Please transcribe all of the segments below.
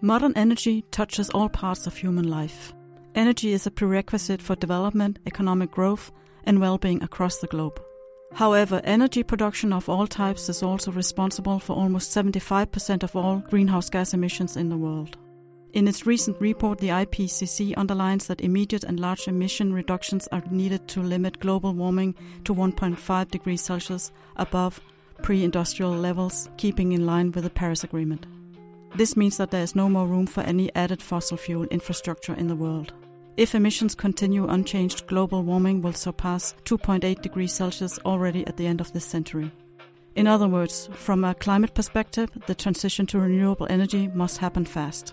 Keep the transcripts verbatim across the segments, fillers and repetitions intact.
Modern energy touches all parts of human life. Energy is a prerequisite for development, economic growth, and well-being across the globe. However, energy production of all types is also responsible for almost seventy-five percent of all greenhouse gas emissions in the world. In its recent report, the I P C C underlines that immediate and large emission reductions are needed to limit global warming to one point five degrees Celsius above pre-industrial levels, keeping in line with the Paris Agreement. This means that there is no more room for any added fossil fuel infrastructure in the world. If emissions continue unchanged, global warming will surpass two point eight degrees Celsius already at the end of this century. In other words, from a climate perspective, the transition to renewable energy must happen fast.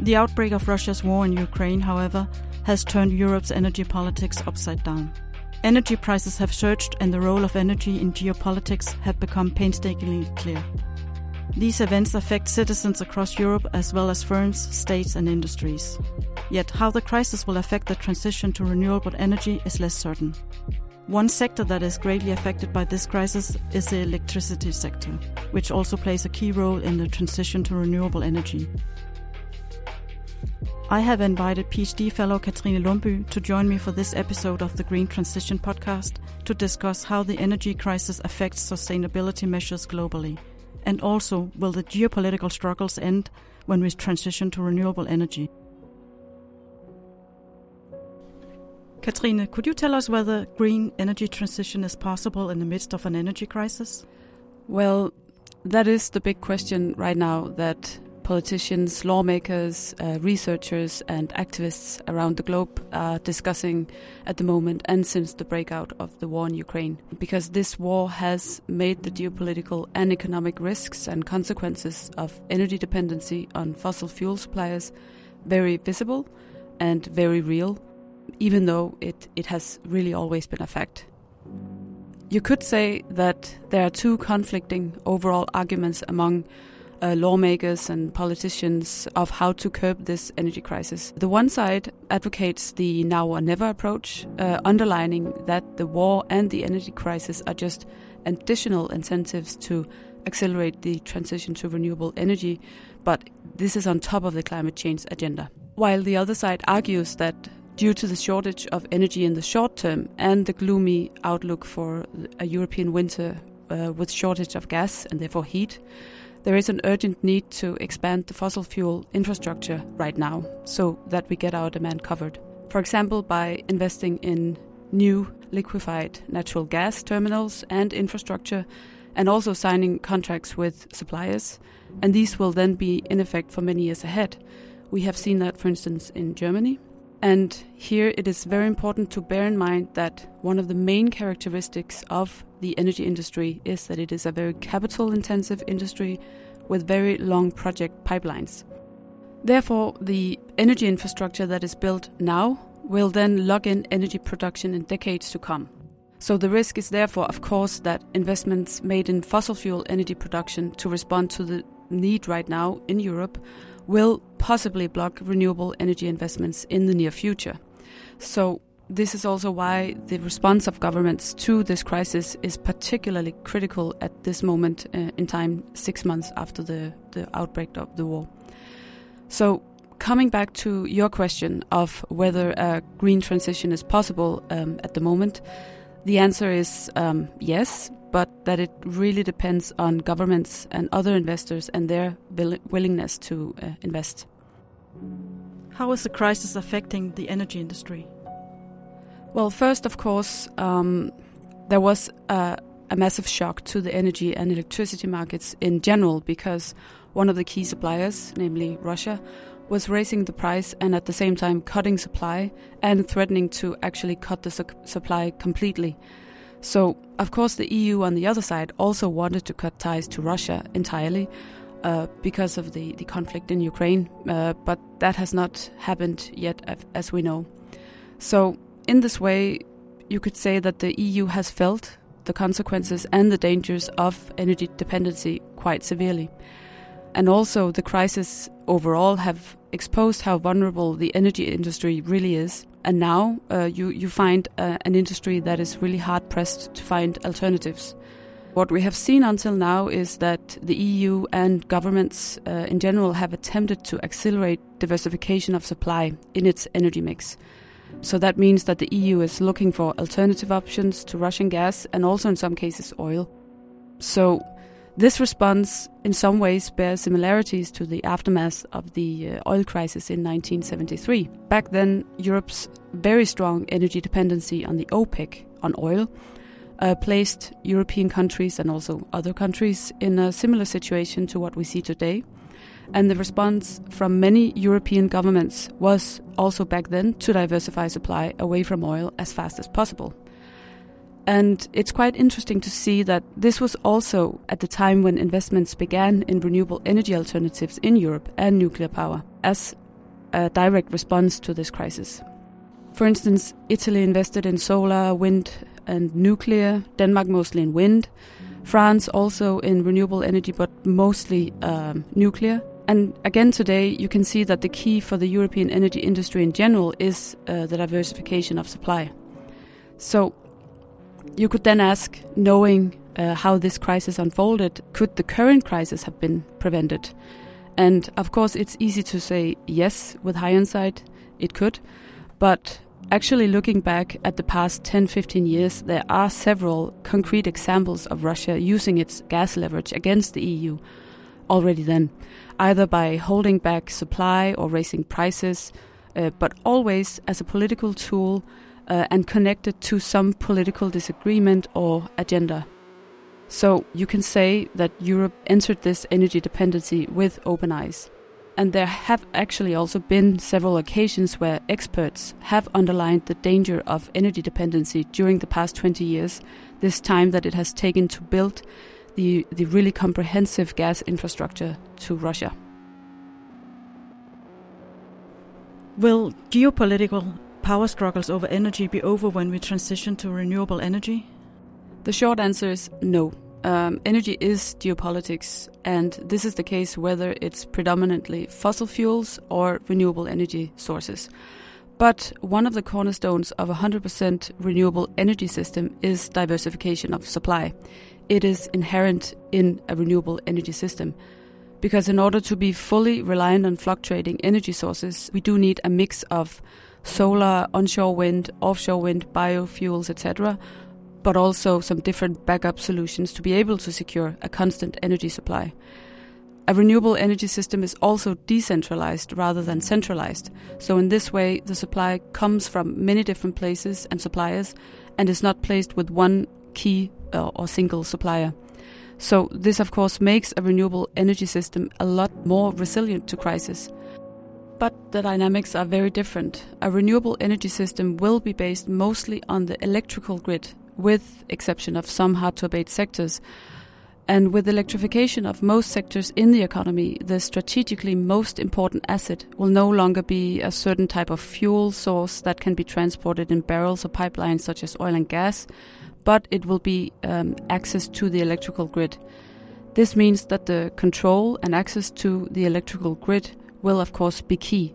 The outbreak of Russia's war in Ukraine, however, has turned Europe's energy politics upside down. Energy prices have surged and the role of energy in geopolitics have become painstakingly clear. These events affect citizens across Europe as well as firms, states and industries. Yet how the crisis will affect the transition to renewable energy is less certain. One sector that is greatly affected by this crisis is the electricity sector, which also plays a key role in the transition to renewable energy. I have invited PhD fellow Kathrine Lumbye to join me for this episode of the Green Transition podcast to discuss how the energy crisis affects sustainability measures globally. And also, will the geopolitical struggles end when we transition to renewable energy? Kathrine, could you tell us whether green energy transition is possible in the midst of an energy crisis? Well, that is the big question right now that politicians, lawmakers, uh, researchers and activists around the globe are discussing at the moment and since the breakout of the war in Ukraine. Because this war has made the geopolitical and economic risks and consequences of energy dependency on fossil fuel suppliers very visible and very real, even though it, it has really always been a fact. You could say that there are two conflicting overall arguments among Uh, lawmakers and politicians of how to curb this energy crisis. The one side advocates the now or never approach, uh, underlining that the war and the energy crisis are just additional incentives to accelerate the transition to renewable energy, but this is on top of the climate change agenda. While the other side argues that due to the shortage of energy in the short term and the gloomy outlook for a European winter uh, with shortage of gas and therefore heat, there is an urgent need to expand the fossil fuel infrastructure right now so that we get our demand covered. For example, by investing in new liquefied natural gas terminals and infrastructure and also signing contracts with suppliers. And these will then be in effect for many years ahead. We have seen that, for instance, in Germany. And here it is very important to bear in mind that one of the main characteristics of the energy industry is that it is a very capital-intensive industry with very long project pipelines. Therefore, the energy infrastructure that is built now will then lock in energy production in decades to come. So the risk is therefore, of course, that investments made in fossil fuel energy production to respond to the need right now in Europe will possibly block renewable energy investments in the near future. So this is also why the response of governments to this crisis is particularly critical at this moment uh, in time, six months after the, the outbreak of the war. So coming back to your question of whether a green transition is possible um, at the moment, the answer is um, yes, but that it really depends on governments and other investors and their will- willingness to uh, invest. How is the crisis affecting the energy industry? Well, first, of course, um, there was a, a massive shock to the energy and electricity markets in general because one of the key suppliers, namely Russia, was raising the price and at the same time cutting supply and threatening to actually cut the su- supply completely. So, of course, the E U on the other side also wanted to cut ties to Russia entirely uh, because of the, the conflict in Ukraine, uh, but that has not happened yet, as we know. So, in this way, you could say that the E U has felt the consequences and the dangers of energy dependency quite severely. And also the crisis overall have exposed how vulnerable the energy industry really is. And now uh, you, you find uh, an industry that is really hard-pressed to find alternatives. What we have seen until now is that the E U and governments uh, in general have attempted to accelerate diversification of supply in its energy mix. So that means that the E U is looking for alternative options to Russian gas and also in some cases oil. So this response in some ways bears similarities to the aftermath of the oil crisis in nineteen seventy-three. Back then, Europe's very strong energy dependency on the OPEC, on oil, Uh, placed European countries and also other countries in a similar situation to what we see today. And the response from many European governments was also back then to diversify supply away from oil as fast as possible. And it's quite interesting to see that this was also at the time when investments began in renewable energy alternatives in Europe and nuclear power as a direct response to this crisis. For instance, Italy invested in solar, wind, and nuclear, Denmark mostly in wind, France also in renewable energy but mostly um, nuclear. And again today you can see that the key for the European energy industry in general is uh, the diversification of supply. So you could then ask, knowing uh, how this crisis unfolded, could the current crisis have been prevented? And of course it's easy to say yes, with hindsight it could, but actually, looking back at the past ten to fifteen years, there are several concrete examples of Russia using its gas leverage against the E U already then, either by holding back supply or raising prices, uh, but always as a political tool uh, and connected to some political disagreement or agenda. So you can say that Europe entered this energy dependency with open eyes. And there have actually also been several occasions where experts have underlined the danger of energy dependency during the past twenty years, this time that it has taken to build the, the really comprehensive gas infrastructure to Russia. Will geopolitical power struggles over energy be over when we transition to renewable energy? The short answer is no. Um, energy is geopolitics, and this is the case whether it's predominantly fossil fuels or renewable energy sources. But one of the cornerstones of a one hundred percent renewable energy system is diversification of supply. It is inherent in a renewable energy system, because in order to be fully reliant on fluctuating energy sources, we do need a mix of solar, onshore wind, offshore wind, biofuels, et cetera, but also some different backup solutions to be able to secure a constant energy supply. A renewable energy system is also decentralized rather than centralized, so in this way the supply comes from many different places and suppliers and is not placed with one key uh, or single supplier. So this of course makes a renewable energy system a lot more resilient to crisis. But the dynamics are very different. A renewable energy system will be based mostly on the electrical grid, with exception of some hard-to-abate sectors. And with electrification of most sectors in the economy, the strategically most important asset will no longer be a certain type of fuel source that can be transported in barrels or pipelines such as oil and gas, but it will be um, access to the electrical grid. This means that the control and access to the electrical grid will of course be key.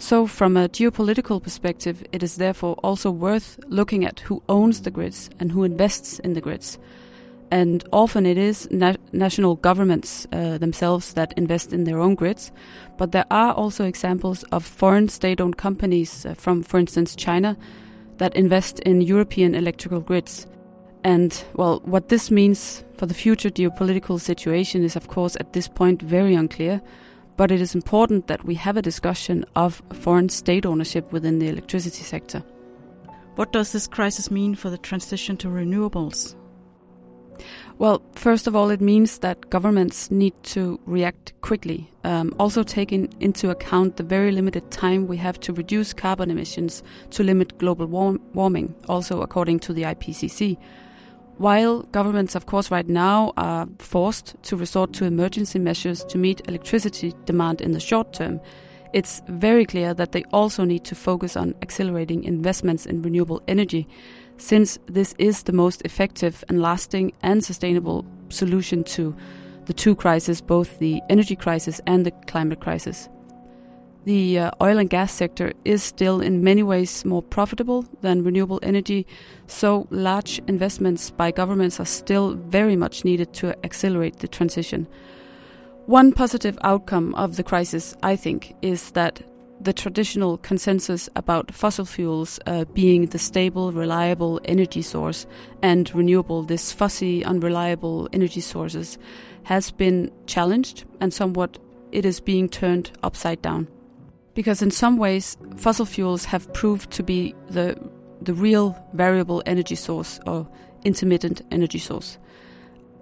So from a geopolitical perspective, it is therefore also worth looking at who owns the grids and who invests in the grids. And often it is na- national governments uh, themselves that invest in their own grids. But there are also examples of foreign state-owned companies uh, from, for instance, China, that invest in European electrical grids. And, well, what this means for the future geopolitical situation is, of course, at this point very unclear. But it is important that we have a discussion of foreign state ownership within the electricity sector. What does this crisis mean for the transition to renewables? Well, first of all, it means that governments need to react quickly, um, also taking into account the very limited time we have to reduce carbon emissions to limit global warm- warming, also according to the I P C C. While governments, of course, right now are forced to resort to emergency measures to meet electricity demand in the short term, it's very clear that they also need to focus on accelerating investments in renewable energy, since this is the most effective and lasting and sustainable solution to the two crises, both the energy crisis and the climate crisis. the uh, oil and gas sector is still in many ways more profitable than renewable energy, so large investments by governments are still very much needed to accelerate the transition. One positive outcome of the crisis, I think, is that the traditional consensus about fossil fuels uh, being the stable, reliable energy source and renewable, this fussy, unreliable energy sources, has been challenged, and somewhat it is being turned upside down. Because in some ways, fossil fuels have proved to be the, the real variable energy source or intermittent energy source.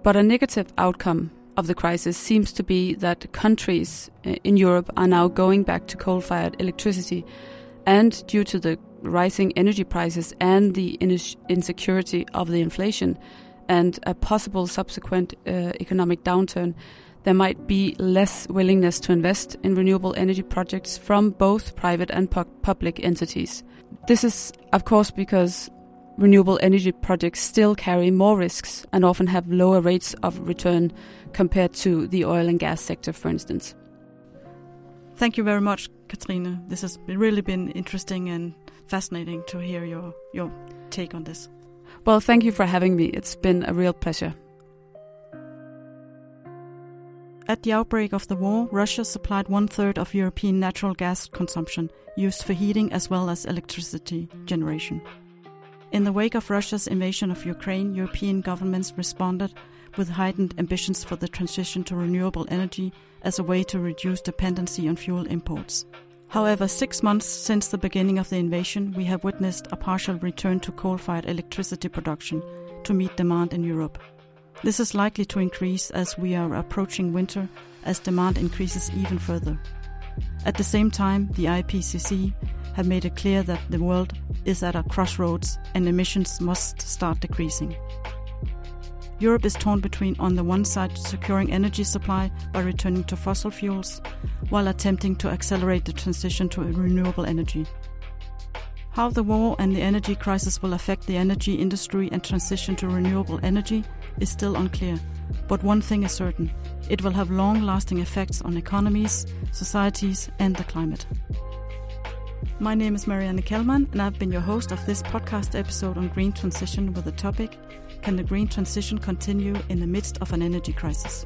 But a negative outcome of the crisis seems to be that countries in Europe are now going back to coal-fired electricity, and due to the rising energy prices and the insecurity of the inflation and a possible subsequent uh, economic downturn, there might be less willingness to invest in renewable energy projects from both private and pu- public entities. This is, of course, because renewable energy projects still carry more risks and often have lower rates of return compared to the oil and gas sector, for instance. Thank you very much, Kathrine. This has really been interesting and fascinating to hear your, your take on this. Well, thank you for having me. It's been a real pleasure. At the outbreak of the war, Russia supplied one-third of European natural gas consumption, used for heating as well as electricity generation. In the wake of Russia's invasion of Ukraine, European governments responded with heightened ambitions for the transition to renewable energy as a way to reduce dependency on fuel imports. However, six months since the beginning of the invasion, we have witnessed a partial return to coal-fired electricity production to meet demand in Europe. This is likely to increase as we are approaching winter, as demand increases even further. At the same time, the I P C C have made it clear that the world is at a crossroads and emissions must start decreasing. Europe is torn between, on the one side, securing energy supply by returning to fossil fuels, while attempting to accelerate the transition to renewable energy. How the war and the energy crisis will affect the energy industry and transition to renewable energy is still unclear, but one thing is certain: it will have long-lasting effects on economies, societies, and the climate. My name is Marianne Kellmann, and I've been your host of this podcast episode on Green Transition with the topic, Can the Green Transition Continue in the Midst of an Energy Crisis?